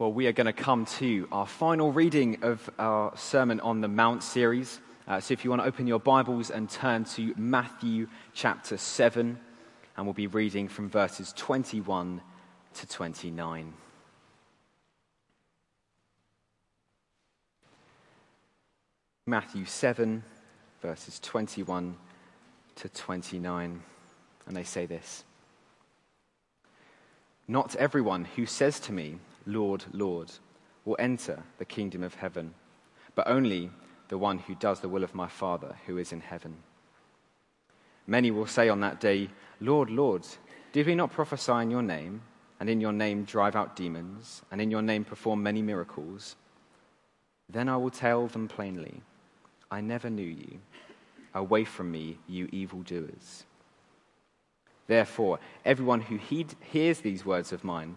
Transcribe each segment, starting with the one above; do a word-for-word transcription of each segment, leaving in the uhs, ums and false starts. Well, we are going to come to our final reading of our Sermon on the Mount series. Uh, so if you want to open your Bibles and turn to Matthew chapter seven, and we'll be reading from verses twenty-one to twenty-nine. Matthew seven, verses twenty-one to twenty-nine. And they say this: "Not everyone who says to me, 'Lord, Lord,' will enter the kingdom of heaven, but only the one who does the will of my Father who is in heaven. Many will say on that day, 'Lord, Lord, did we not prophesy in your name, and in your name drive out demons, and in your name perform many miracles?' Then I will tell them plainly, 'I never knew you. Away from me, you evildoers.' Therefore, everyone who he- hears these words of mine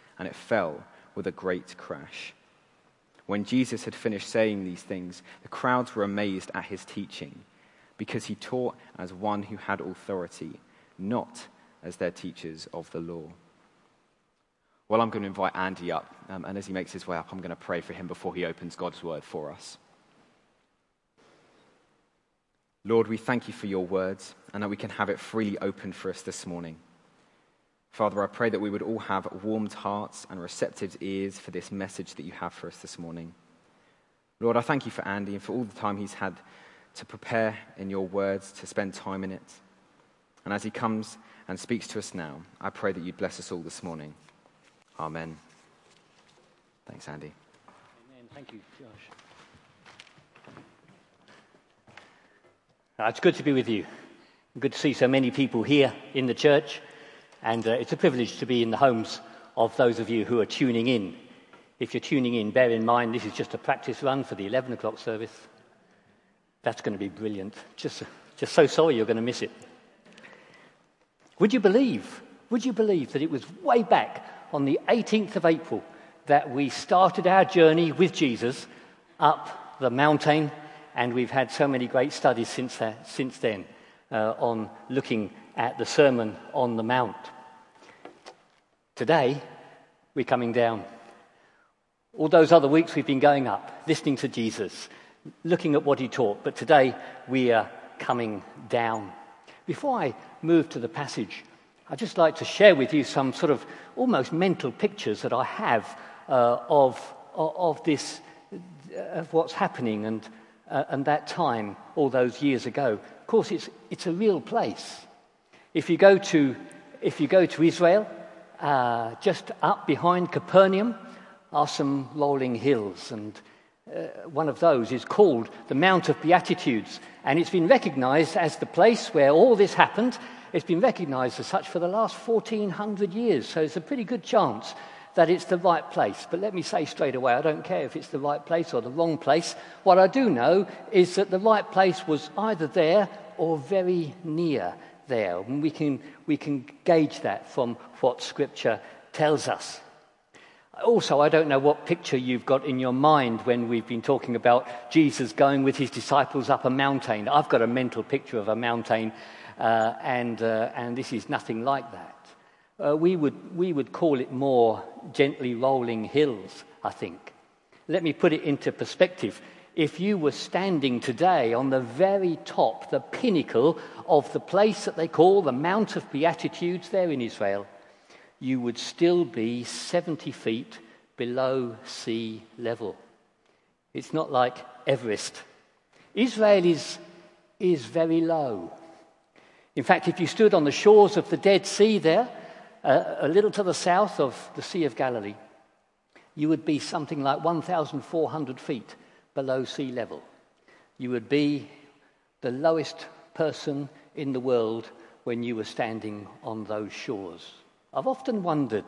and it fell with a great crash." When Jesus had finished saying these things, the crowds were amazed at his teaching, because he taught as one who had authority, not as their teachers of the law. Well, I'm going to invite Andy up, um, and as he makes his way up, I'm going to pray for him before he opens God's word for us. Lord, we thank you for your words, and that we can have it freely opened for us this morning. Father, I pray that we would all have warmed hearts and receptive ears for this message that you have for us this morning. Lord, I thank you for Andy and for all the time he's had to prepare in your words, to spend time in it. And as he comes and speaks to us now, I pray that you'd bless us all this morning. Amen. Thanks, Andy. Amen. Thank you, Josh. Uh, it's good to be with you. Good to see so many people here in the church. And uh, it's a privilege to be in the homes of those of you who are tuning in. If you're tuning in, bear in mind this is just a practice run for the eleven o'clock service. That's going to be brilliant. Just, just so sorry you're going to miss it. Would you believe, would you believe that it was way back on the eighteenth of April that we started our journey with Jesus up the mountain, and we've had so many great studies since, that, since then uh, on looking at the Sermon on the Mount. Today, we're coming down. All those other weeks we've been going up, listening to Jesus, looking at what he taught, but today we are coming down. Before I move to the passage, I'd just like to share with you some sort of almost mental pictures that I have uh, of, of this, of what's happening and, uh, and that time all those years ago. Of course, it's, it's a real place. If you go to if you go to Israel, uh, just up behind Capernaum are some rolling hills, and uh, one of those is called the Mount of Beatitudes, and it's been recognised as the place where all this happened. It's been recognised as such for the last fourteen hundred years, so it's a pretty good chance that it's the right place. But let me say straight away, I don't care if it's the right place or the wrong place. What I do know is that the right place was either there or very near there, and we can we can gauge that from what Scripture tells us. Also, I don't know what picture you've got in your mind when we've been talking about Jesus going with his disciples up a mountain. I've got a mental picture of a mountain, uh, and uh, and this is nothing like that. Uh, we would we would call it more gently rolling hills, I think. Let me put it into perspective. If you were standing today on the very top, the pinnacle of the place that they call the Mount of Beatitudes there in Israel, you would still be seventy feet below sea level. It's not like Everest. Israel is, is very low. In fact, if you stood on the shores of the Dead Sea there, uh, a little to the south of the Sea of Galilee, you would be something like one thousand four hundred feet below sea level. You would be the lowest person in the world when you were standing on those shores. I've often wondered,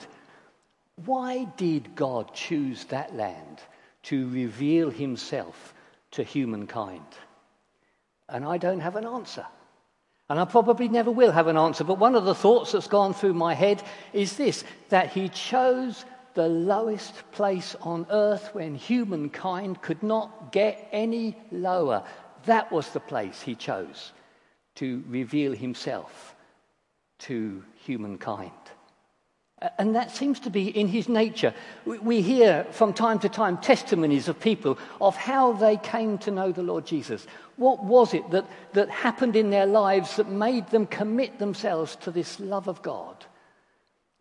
Why did God choose that land to reveal himself to humankind? And I don't have an answer. And I probably never will have an answer, but one of the thoughts that's gone through my head is this, that he chose the lowest place on earth when humankind could not get any lower. That was the place he chose to reveal himself to humankind. And that seems to be in his nature. We hear from time to time testimonies of people of how they came to know the Lord Jesus. What was it that, that happened in their lives that made them commit themselves to this love of God?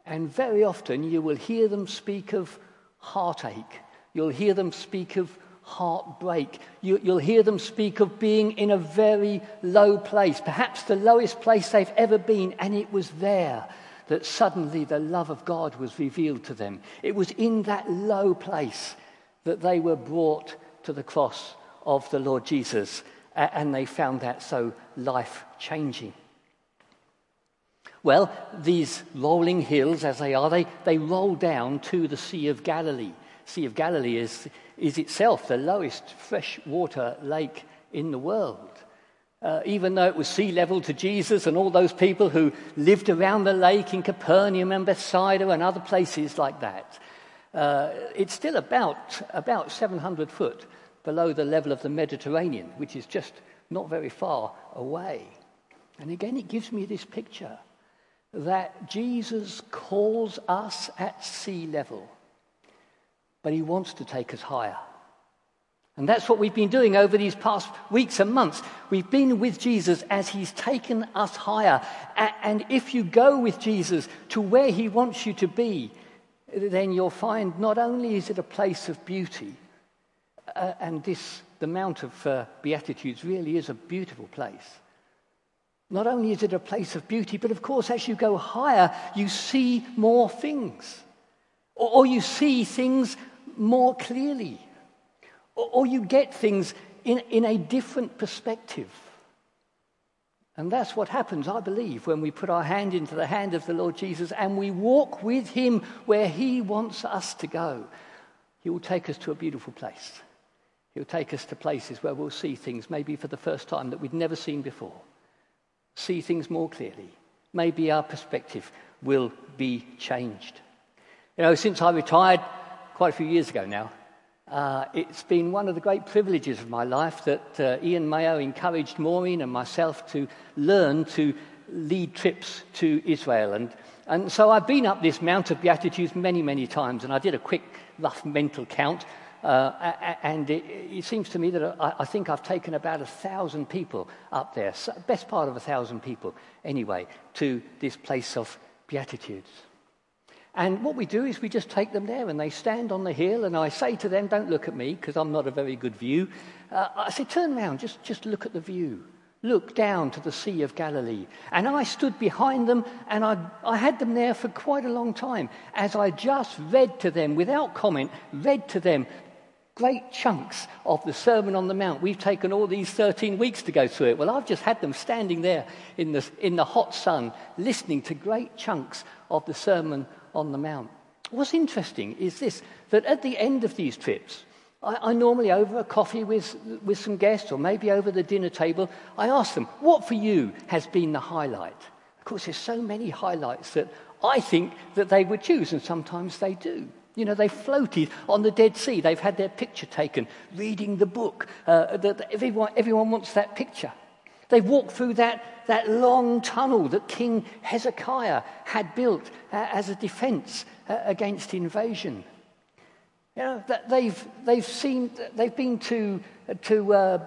And very often you will hear them speak of heartache. You'll hear them speak of heartbreak. You, you'll hear them speak of being in a very low place, perhaps the lowest place they've ever been, and it was there that suddenly the love of God was revealed to them. It was in that low place that they were brought to the cross of the Lord Jesus, and they found that so life-changing. Well, these rolling hills, as they are, they, they roll down to the Sea of Galilee. Sea of Galilee is, is itself the lowest freshwater lake in the world. Uh, even though it was sea level to Jesus and all those people who lived around the lake in Capernaum and Bethsaida and other places like that, uh, it's still about, about seven hundred foot below the level of the Mediterranean, which is just not very far away. And again, it gives me this picture that Jesus calls us at sea level, but he wants to take us higher. And that's what we've been doing over these past weeks and months. We've been with Jesus as he's taken us higher. And if you go with Jesus to where he wants you to be, then you'll find not only is it a place of beauty, uh, and this, the Mount of uh, Beatitudes really is a beautiful place. Not only is it a place of beauty, but of course as you go higher, you see more things. Or, or you see things more clearly. Or you get things in, in a different perspective. And that's what happens, I believe, when we put our hand into the hand of the Lord Jesus and we walk with him where he wants us to go. He will take us to a beautiful place. He'll take us to places where we'll see things maybe for the first time that we'd never seen before. See things more clearly. Maybe our perspective will be changed. You know, since I retired quite a few years ago now, Uh, it's been one of the great privileges of my life that uh, Ian Mayo encouraged Maureen and myself to learn to lead trips to Israel. And, and so I've been up this Mount of Beatitudes many, many times, and I did a quick, rough mental count, uh, and it, it seems to me that I, I think I've taken about a thousand people up there, best part of a thousand people anyway, to this place of Beatitudes. And what we do is we just take them there, and they stand on the hill, and I say to them, don't look at me, because I'm not a very good view. Uh, I say, turn around, just, just look at the view. Look down to the Sea of Galilee. And I stood behind them, and I, I had them there for quite a long time, as I just read to them, without comment, read to them great chunks of the Sermon on the Mount. We've taken all these thirteen weeks to go through it. Well, I've just had them standing there in the, in the hot sun, listening to great chunks of the Sermon on the Mount. What's interesting is this, that at the end of these trips, I, I normally over a coffee with, with some guests or maybe over the dinner table, I ask them, what for you has been the highlight? Of course, there's so many highlights that I think that they would choose, and sometimes they do. You know, they floated on the Dead Sea. They've had their picture taken, reading the book. Uh, the, the, everyone, everyone wants that picture. They've walked through that, that long tunnel that King Hezekiah had built uh, as a defense uh, against invasion. You know, that they've they've seen they've been to to uh,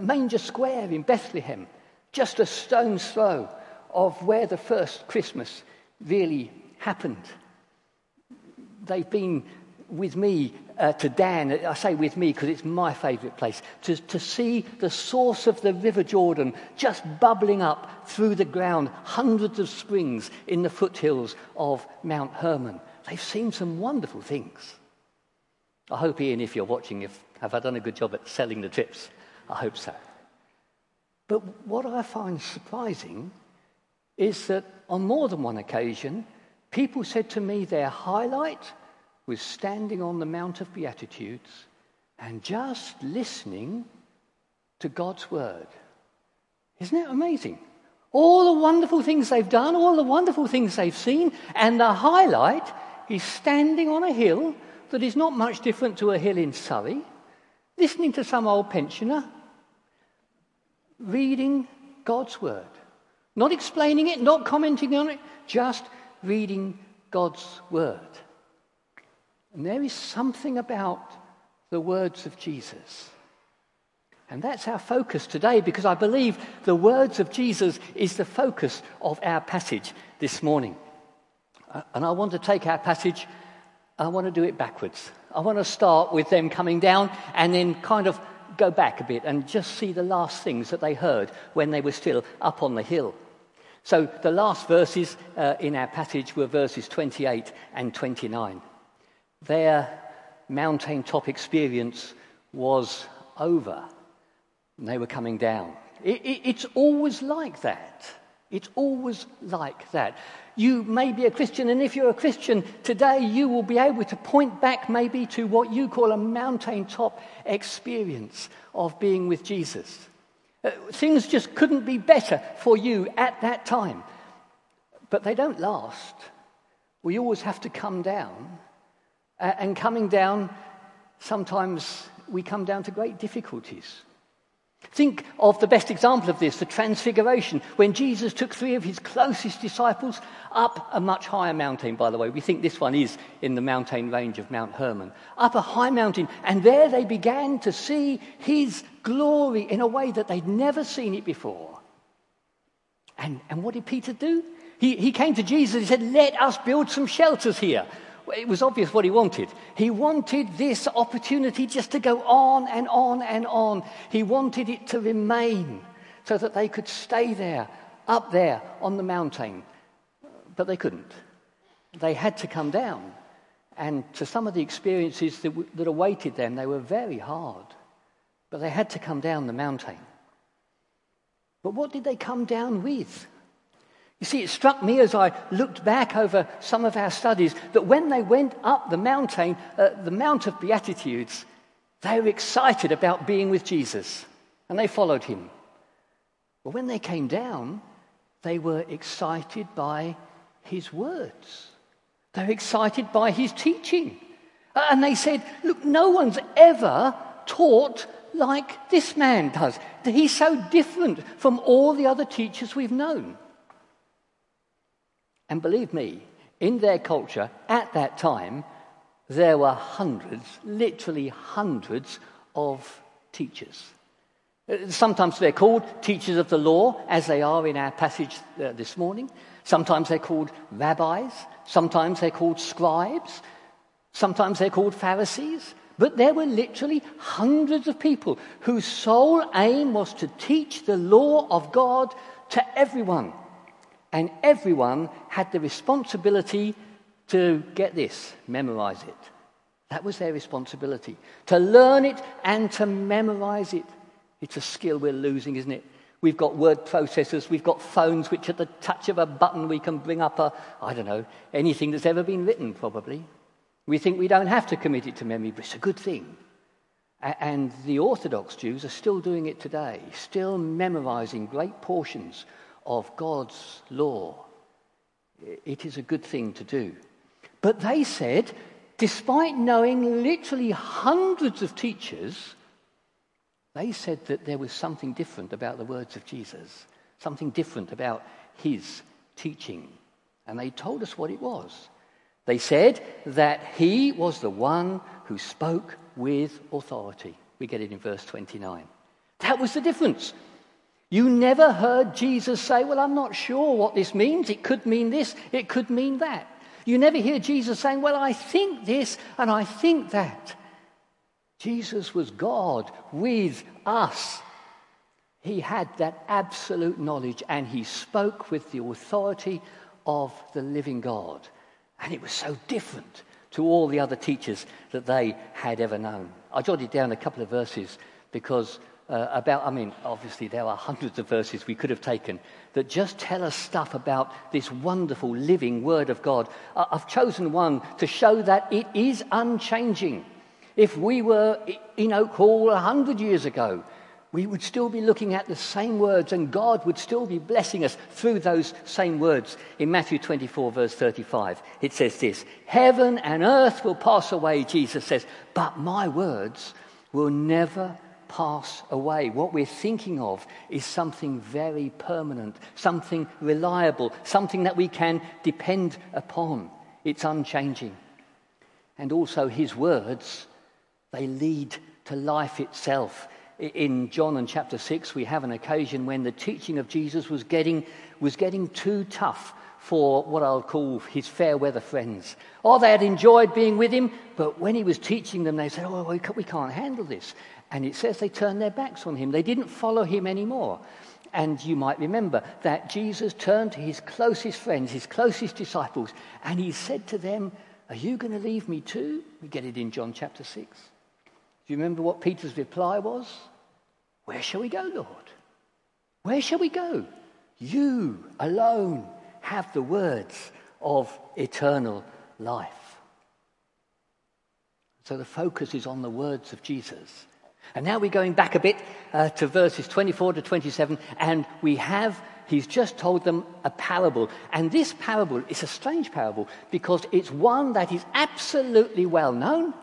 Manger Square in Bethlehem, just a stone's throw of where the first Christmas really happened. They've been with me uh, to Dan, I say with me because it's my favourite place, to, to see the source of the River Jordan just bubbling up through the ground, hundreds of springs in the foothills of Mount Hermon. They've seen some wonderful things. I hope, Ian, if you're watching, if have I done a good job at selling the trips? I hope so. But what I find surprising is that on more than one occasion, people said to me their highlight was standing on the Mount of Beatitudes and just listening to God's word. Isn't it amazing? All the wonderful things they've done, all the wonderful things they've seen, and the highlight is standing on a hill that is not much different to a hill in Surrey, listening to some old pensioner, reading God's word. Not explaining it, not commenting on it, just reading God's word. And there is something about the words of Jesus. And that's our focus today, because I believe the words of Jesus is the focus of our passage this morning. And I want to take our passage, I want to do it backwards. I want to start with them coming down and then kind of go back a bit and just see the last things that they heard when they were still up on the hill. So the last verses uh, in our passage were verses twenty-eight and twenty-nine. Their mountaintop experience was over. They were coming down. It, it, it's always like that. It's always like that. You may be a Christian, and if you're a Christian today, you will be able to point back maybe to what you call a mountaintop experience of being with Jesus. Uh, things just couldn't be better for you at that time. But they don't last. We always have to come down. Uh, and coming down, sometimes we come down to great difficulties. Think of the best example of this, the Transfiguration, when Jesus took three of his closest disciples up a much higher mountain, by the way. We think this one is in the mountain range of Mount Hermon. Up a high mountain, and there they began to see his glory in a way that they'd never seen it before. And, and what did Peter do? He, he came to Jesus and said, "Let us build some shelters here." It was obvious what he wanted. He wanted this opportunity just to go on and on and on. He wanted it to remain so that they could stay there, up there on the mountain. But they couldn't. They had to come down. And to some of the experiences that, w- that awaited them, they were very hard. But they had to come down the mountain. But what did they come down with? You see, it struck me as I looked back over some of our studies that when they went up the mountain, uh, the Mount of Beatitudes, they were excited about being with Jesus, and they followed him. But when they came down, they were excited by his words. They were excited by his teaching. Uh, and they said, "Look, no one's ever taught like this man does. He's so different from all the other teachers we've known." And believe me, in their culture at that time, there were hundreds, literally hundreds of teachers. Sometimes they're called teachers of the law, as they are in our passage uh, this morning. Sometimes they're called rabbis. Sometimes they're called scribes. Sometimes they're called Pharisees. But there were literally hundreds of people whose sole aim was to teach the law of God to everyone. And everyone had the responsibility to, get this, memorize it. That was their responsibility. To learn it and to memorize it. It's a skill we're losing, isn't it? We've got word processors, we've got phones which at the touch of a button we can bring up a, I don't know, anything that's ever been written probably. We think we don't have to commit it to memory, but it's a good thing. And the Orthodox Jews are still doing it today, still memorizing great portions of God's law. It is a good thing to do. But they said, despite knowing literally hundreds of teachers, they said that there was something different about the words of Jesus, something different about his teaching. And they told us what it was. They said that he was the one who spoke with authority. We get it in verse twenty-nine. That was the difference. You never heard Jesus say, "Well, I'm not sure what this means. It could mean this, it could mean that." You never hear Jesus saying, "Well, I think this and I think that." Jesus was God with us. He had that absolute knowledge, and he spoke with the authority of the living God. And it was so different to all the other teachers that they had ever known. I jotted down a couple of verses because uh, about, I mean, obviously there are hundreds of verses we could have taken that just tell us stuff about this wonderful living Word of God. Uh, I've chosen one to show that it is unchanging. If we were in Oak Hall a hundred years ago, we would still be looking at the same words, and God would still be blessing us through those same words. In Matthew twenty-four, verse thirty-five, it says this, "Heaven and earth will pass away," Jesus says, "but my words will never pass away." What we're thinking of is something very permanent, something reliable, something that we can depend upon. It's unchanging. And also his words, they lead to life itself. In John and chapter six, we have an occasion when the teaching of Jesus was getting was getting too tough for what I'll call his fair weather friends. Oh, they had enjoyed being with him, but when he was teaching them, they said, "Oh, we can't handle this." And it says they turned their backs on him. They didn't follow him anymore. And you might remember that Jesus turned to his closest friends, his closest disciples, and he said to them, "Are you going to leave me too?" We get it in John chapter six. Do you remember what Peter's reply was? "Where shall we go, Lord? Where shall we go? You alone have the words of eternal life." So the focus is on the words of Jesus. And now we're going back a bit uh, to verses twenty-four to twenty-seven, and we have, he's just told them a parable. And this parable is a strange parable because it's one that is absolutely well known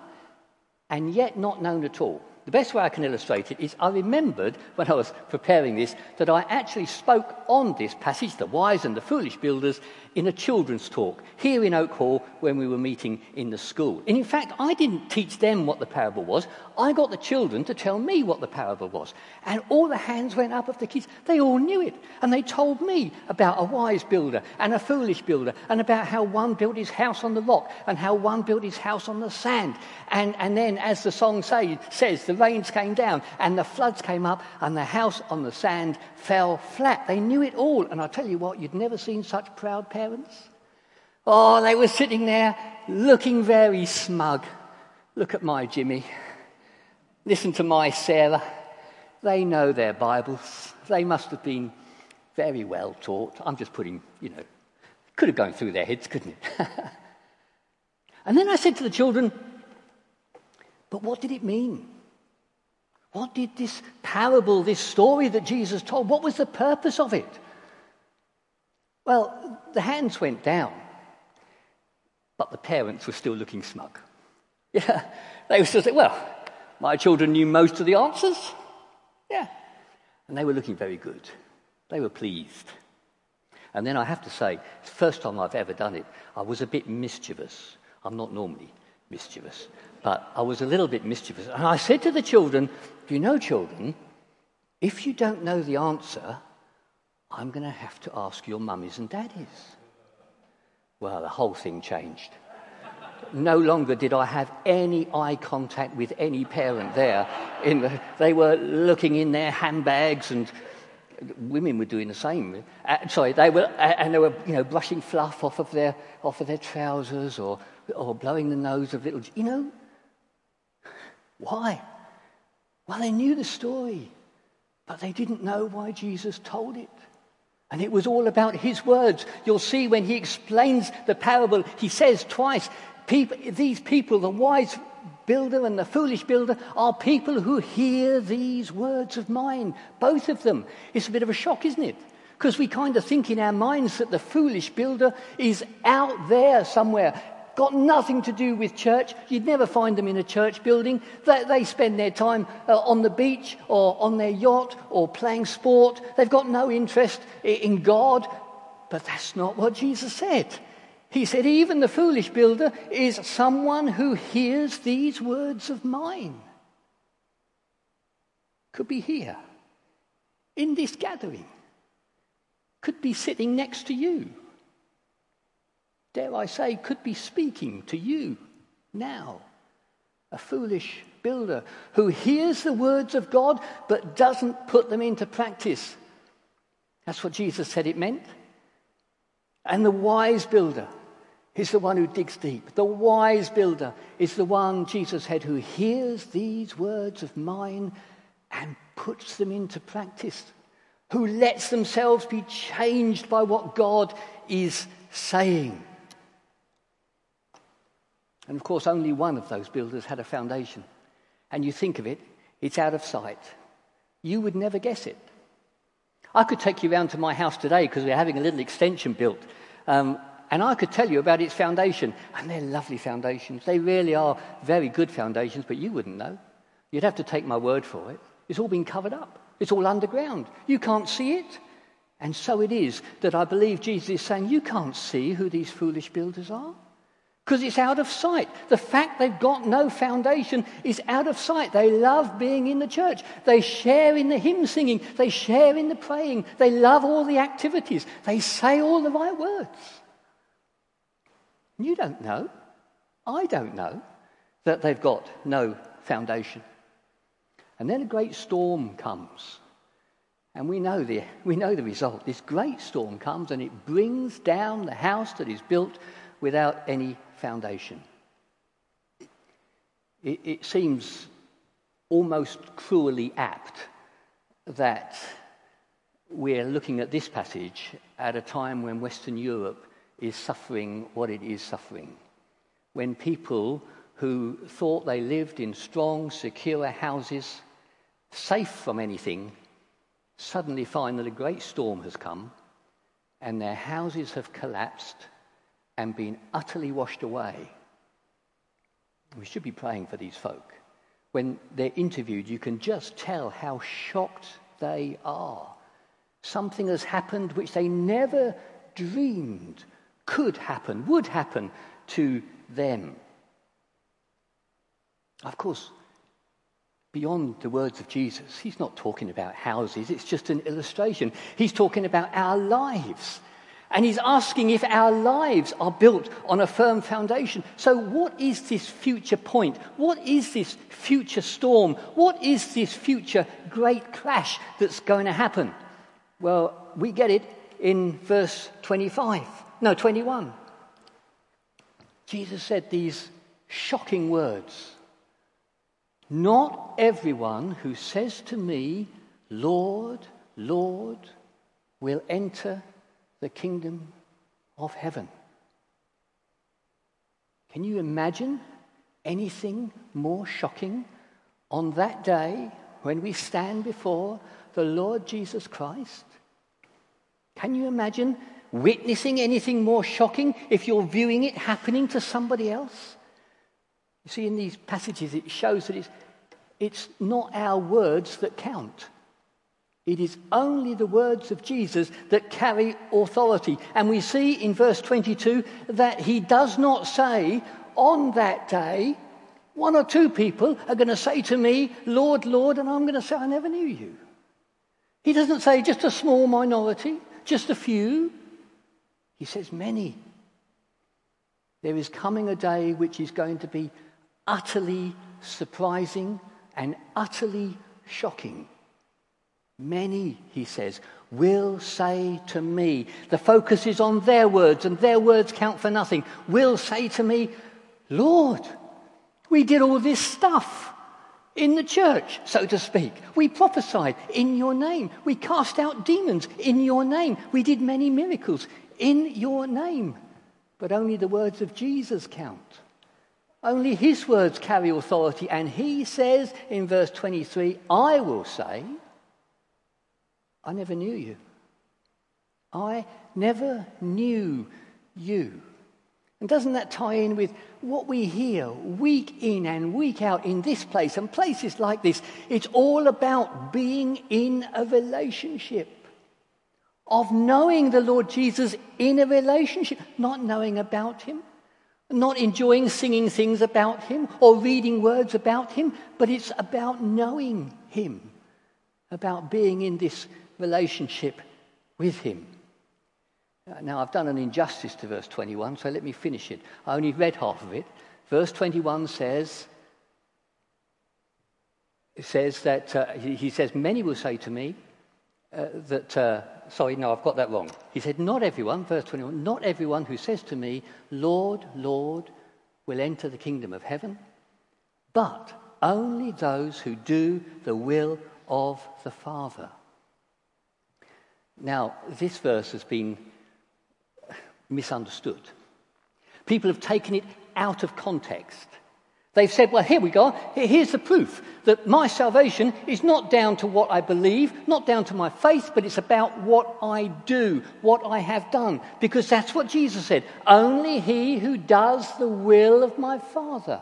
and yet not known at all. The best way I can illustrate it is I remembered when I was preparing this that I actually spoke on this passage, the wise and the foolish builders, in a children's talk here in Oak Hall when we were meeting in the school. And in fact, I didn't teach them what the parable was. I got the children to tell me what the parable was. And all the hands went up of the kids. They all knew it. And they told me about a wise builder and a foolish builder and about how one built his house on the rock and how one built his house on the sand. And, and then, as the song say, says, the rains came down and the floods came up and the house on the sand fell flat. They knew it all. And I tell you what, you'd never seen such proud parents. Oh, they were sitting there looking very smug. Look at my Jimmy. Listen to my Sarah. They know their Bibles. They must have been very well taught. I'm just putting, you know, could have gone through their heads, couldn't it? And then I said to the children, but what did it mean? What did this parable, this story that Jesus told, what was the purpose of it? Well, the hands went down, but the parents were still looking smug. Yeah, they were still saying, well, my children knew most of the answers. Yeah. And they were looking very good. They were pleased. And then I have to say, it's the first time I've ever done it, I was a bit mischievous. I'm not normally mischievous, but I was a little bit mischievous. And I said to the children, "Do you know, children, if you don't know the answer, I'm going to have to ask your mummies and daddies." Well, the whole thing changed. No longer did I have any eye contact with any parent there. In the, they were looking in their handbags, and women were doing the same. Uh, sorry, they were, uh, and they were, you know, brushing fluff off of their off of their trousers, or or blowing the nose of little. You know, why? Well, they knew the story, but they didn't know why Jesus told it. And it was all about his words. You'll see when he explains the parable, he says twice, people, these people, the wise builder and the foolish builder, are people who hear these words of mine. Both of them. It's a bit of a shock, isn't it? Because we kind of think in our minds that the foolish builder is out there somewhere. Got nothing to do with church. You'd never find them in a church building. They, they spend their time uh, on the beach or on their yacht or playing sport. They've got no interest in God. But that's not what Jesus said. He said, even the foolish builder is someone who hears these words of mine. Could be here, in this gathering. Could be sitting next to you. Dare I say, could be speaking to you now. A foolish builder who hears the words of God but doesn't put them into practice. That's what Jesus said it meant. And the wise builder is the one who digs deep. The wise builder is the one, Jesus said, who hears these words of mine and puts them into practice, who lets themselves be changed by what God is saying. And of course, only one of those builders had a foundation. And you think of it, it's out of sight. You would never guess it. I could take you round to my house today because we're having a little extension built. Um, and I could tell you about its foundation. And they're lovely foundations. They really are very good foundations, but you wouldn't know. You'd have to take my word for it. It's all been covered up. It's all underground. You can't see it. And so it is that I believe Jesus is saying, you can't see who these foolish builders are because it's out of sight. The fact they've got no foundation is out of sight. They love being in the church. They share in the hymn singing. They share in the praying. They love all the activities. They say all the right words. You don't know, I don't know, that they've got no foundation. And then a great storm comes. And we know the we know the result. This great storm comes and it brings down the house that is built without any foundation. It, it seems almost cruelly apt that we're looking at this passage at a time when Western Europe is suffering what it is suffering. When people who thought they lived in strong, secure houses, safe from anything, suddenly find that a great storm has come and their houses have collapsed and been utterly washed away. We should be praying for these folk. When they're interviewed, you can just tell how shocked they are. Something has happened which they never dreamed could happen, would happen to them. Of course, beyond the words of Jesus, he's not talking about houses, it's just an illustration. He's talking about our lives. And he's asking if our lives are built on a firm foundation. So what is this future point? What is this future storm? What is this future great clash that's going to happen? Well, we get it in verse twenty-five. No, twenty-one. Jesus said these shocking words. Not everyone who says to me, Lord, Lord, will enter the kingdom of heaven. Can you imagine anything more shocking on that day when we stand before the Lord Jesus Christ? Can you imagine witnessing anything more shocking if you're viewing it happening to somebody else? You see, in these passages, it shows that it's, it's not our words that count. It is only the words of Jesus that carry authority. And we see in verse twenty-two that he does not say, on that day, one or two people are going to say to me, Lord, Lord, and I'm going to say, I never knew you. He doesn't say just a small minority, just a few. He says many. There is coming a day which is going to be utterly surprising and utterly shocking. Many, he says, will say to me. The focus is on their words, and their words count for nothing. Will say to me, Lord, we did all this stuff in the church, so to speak. We prophesied in your name. We cast out demons in your name. We did many miracles in your name. But only the words of Jesus count. Only his words carry authority. And he says in verse twenty-three, I will say, I never knew you. I never knew you. And doesn't that tie in with what we hear week in and week out in this place and places like this? It's all about being in a relationship, of knowing the Lord Jesus in a relationship, not knowing about him, not enjoying singing things about him or reading words about him, but it's about knowing him, about being in this relationship with him. Now, I've done an injustice to verse twenty-one, so let me finish it. I only read half of it. Verse twenty-one says, it says that, uh, he, he says, many will say to me, Uh, that, uh, sorry, no, I've got that wrong. He said, not everyone, verse twenty-one, not everyone who says to me, Lord, Lord, will enter the kingdom of heaven, but only those who do the will of the Father. Now, this verse has been misunderstood. People have taken it out of context. They've said, well, here we go. Here's the proof that my salvation is not down to what I believe, not down to my faith, but it's about what I do, what I have done. Because that's what Jesus said. Only he who does the will of my Father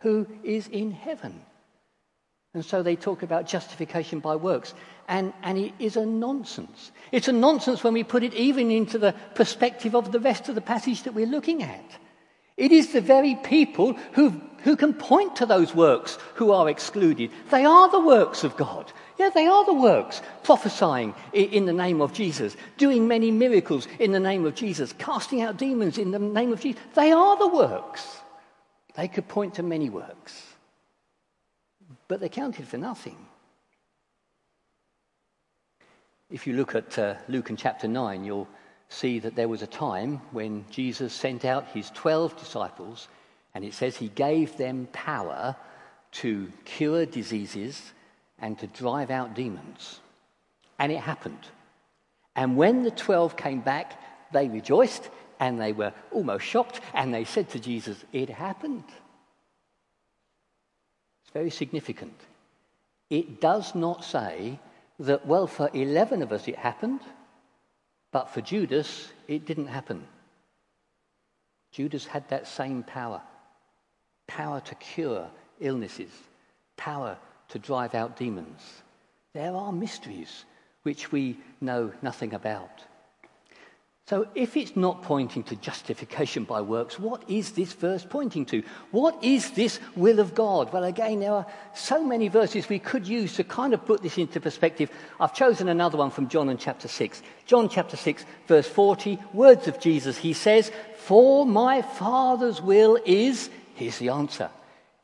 who is in heaven. And so they talk about justification by works. And, and it is a nonsense. It's a nonsense when we put it even into the perspective of the rest of the passage that we're looking at. It is the very people who've who can point to those works who are excluded. They are the works of God. Yeah, they are the works. Prophesying in the name of Jesus, doing many miracles in the name of Jesus, casting out demons in the name of Jesus. They are the works. They could point to many works, but they counted for nothing. If you look at uh, Luke in chapter nine, you'll see that there was a time when Jesus sent out his twelve disciples. And it says he gave them power to cure diseases and to drive out demons. And it happened. And when the twelve came back, they rejoiced and they were almost shocked. And they said to Jesus, it happened. It's very significant. It does not say that, well, for eleven of us it happened, but for Judas it didn't happen. Judas had that same power. Power to cure illnesses, power to drive out demons. There are mysteries which we know nothing about. So if it's not pointing to justification by works, what is this verse pointing to? What is this will of God? Well, again, there are so many verses we could use to kind of put this into perspective. I've chosen another one from John in chapter six. John chapter six, verse forty, words of Jesus. He says, "For my Father's will is..." Here's the answer.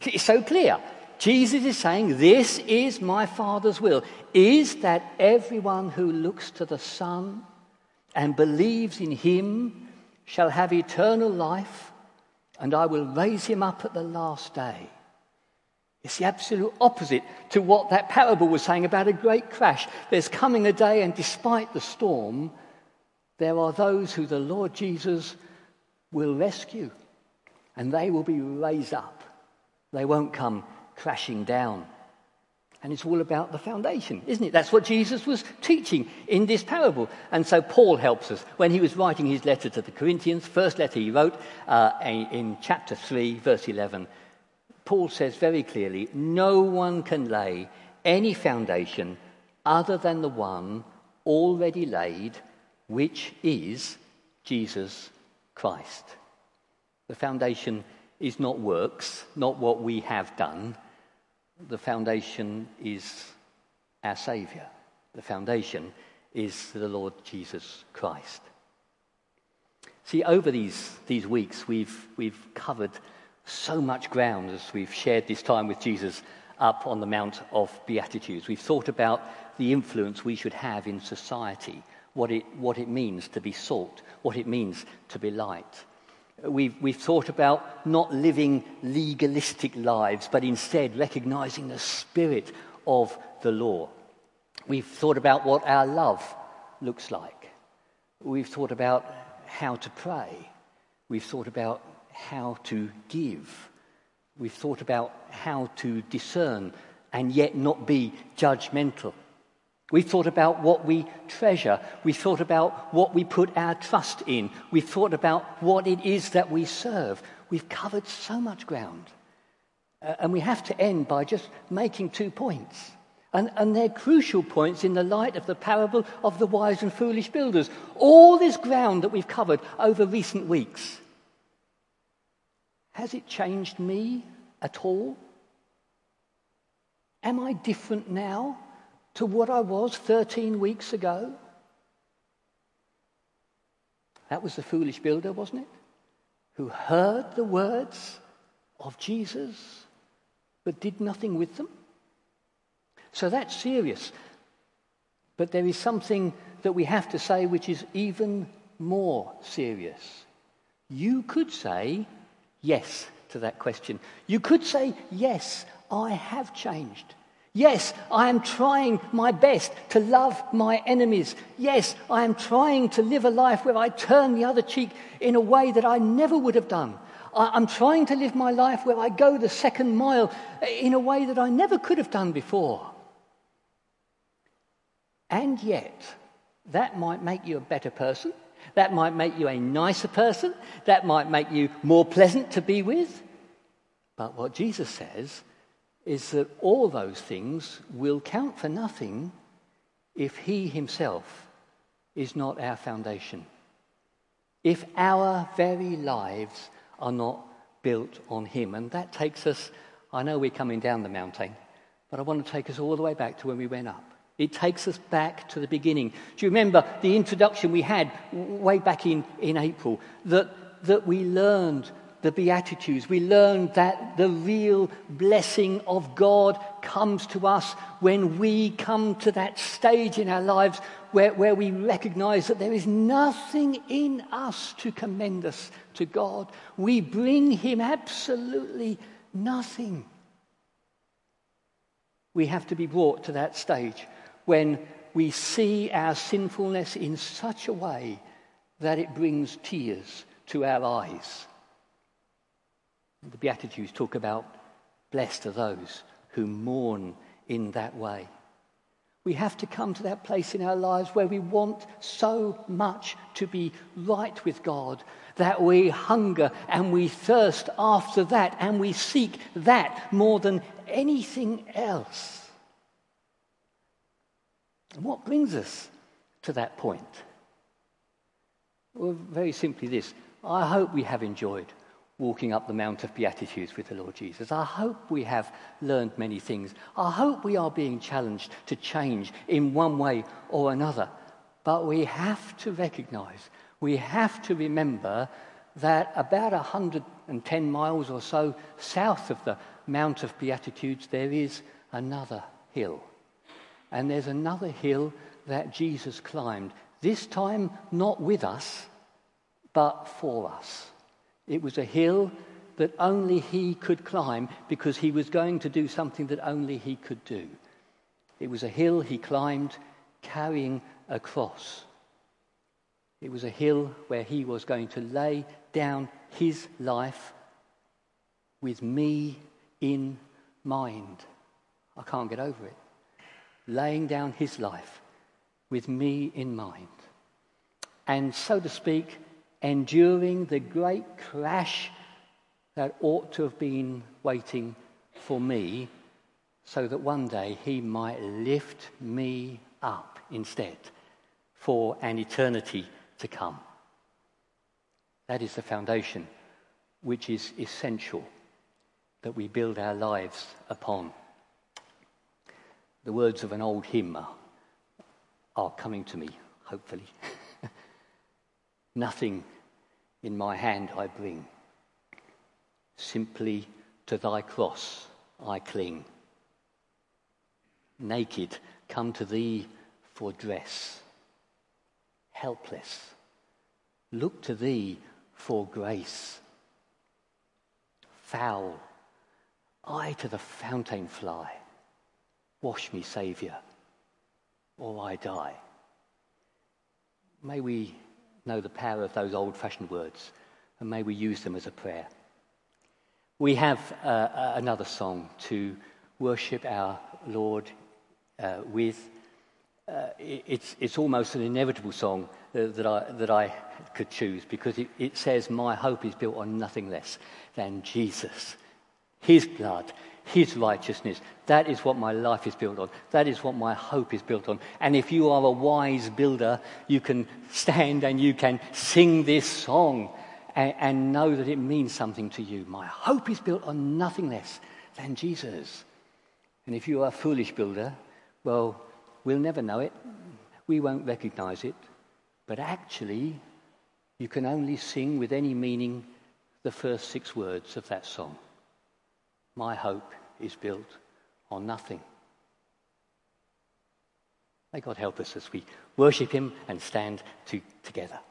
It's so clear. Jesus is saying, this is my Father's will, is that everyone who looks to the Son and believes in him shall have eternal life, and I will raise him up at the last day. It's the absolute opposite to what that parable was saying about a great crash. There's coming a day, and despite the storm, there are those who the Lord Jesus will rescue. And they will be raised up. They won't come crashing down. And it's all about the foundation, isn't it? That's what Jesus was teaching in this parable. And so Paul helps us. When he was writing his letter to the Corinthians, first letter he wrote uh, in chapter three, verse eleven, Paul says very clearly, no one can lay any foundation other than the one already laid, which is Jesus Christ. The foundation is not works, not what we have done. The foundation is our Saviour. The foundation is the Lord Jesus Christ. See, over these, these weeks, we've, we've covered so much ground as we've shared this time with Jesus up on the Mount of Beatitudes. We've thought about the influence we should have in society, what it, what it means to be salt, what it means to be light. We've, we've thought about not living legalistic lives, but instead recognizing the spirit of the law. We've thought about what our love looks like. We've thought about how to pray. We've thought about how to give. We've thought about how to discern and yet not be judgmental. We've thought about what we treasure. We've thought about what we put our trust in. We've thought about what it is that we serve. We've covered so much ground. Uh, and we have to end by just making two points. And, and they're crucial points in the light of the parable of the wise and foolish builders. All this ground that we've covered over recent weeks, has it changed me at all? Am I different now to what I was thirteen weeks ago? That was the foolish builder, wasn't it? Who heard the words of Jesus but did nothing with them. So that's serious. But there is something that we have to say which is even more serious. You could say yes to that question. You could say, yes, I have changed. Yes, I am trying my best to love my enemies. Yes, I am trying to live a life where I turn the other cheek in a way that I never would have done. I'm trying to live my life where I go the second mile in a way that I never could have done before. And yet, that might make you a better person. That might make you a nicer person. That might make you more pleasant to be with. But what Jesus says is that all those things will count for nothing if he himself is not our foundation. If our very lives are not built on him. And that takes us, I know we're coming down the mountain, but I want to take us all the way back to when we went up. It takes us back to the beginning. Do you remember the introduction we had way back in, in April? That, that we learned the Beatitudes. We learned that the real blessing of God comes to us when we come to that stage in our lives where, where we recognize that there is nothing in us to commend us to God. We bring him absolutely nothing. We have to be brought to that stage when we see our sinfulness in such a way that it brings tears to our eyes. The Beatitudes talk about blessed are those who mourn in that way. We have to come to that place in our lives where we want so much to be right with God that we hunger and we thirst after that and we seek that more than anything else. And what brings us to that point? Well, very simply this. I hope we have enjoyed walking up the Mount of Beatitudes with the Lord Jesus. I hope we have learned many things. I hope we are being challenged to change in one way or another. But we have to recognise, we have to remember that about one hundred ten miles or so south of the Mount of Beatitudes, there is another hill. And there's another hill that Jesus climbed, this time not with us, but for us. It was a hill that only he could climb because he was going to do something that only he could do. It was a hill he climbed carrying a cross. It was a hill where he was going to lay down his life with me in mind. I can't get over it. Laying down his life with me in mind. And so to speak, enduring the great crash that ought to have been waiting for me so that one day he might lift me up instead for an eternity to come. That is the foundation which is essential that we build our lives upon. The words of an old hymn are, are coming to me, hopefully. Nothing in my hand I bring, simply to thy cross I cling. Naked come to thee for dress, helpless look to thee for grace. Foul I to the fountain fly, wash me, Saviour, or I die. May we know the power of those old-fashioned words, and may we use them as a prayer. We have uh, another song to worship our Lord uh, with. Uh, it's it's almost an inevitable song uh, that I that I could choose because it, it says, "My hope is built on nothing less than Jesus, His blood, His righteousness. That is what my life is built on. That is what my hope is built on." And if you are a wise builder, you can stand and you can sing this song and, and know that it means something to you. My hope is built on nothing less than Jesus. And if you are a foolish builder, well, we'll never know it. We won't recognize it. But actually, you can only sing with any meaning the first six words of that song. My hope is built on nothing. May God help us as we worship him and stand to, together.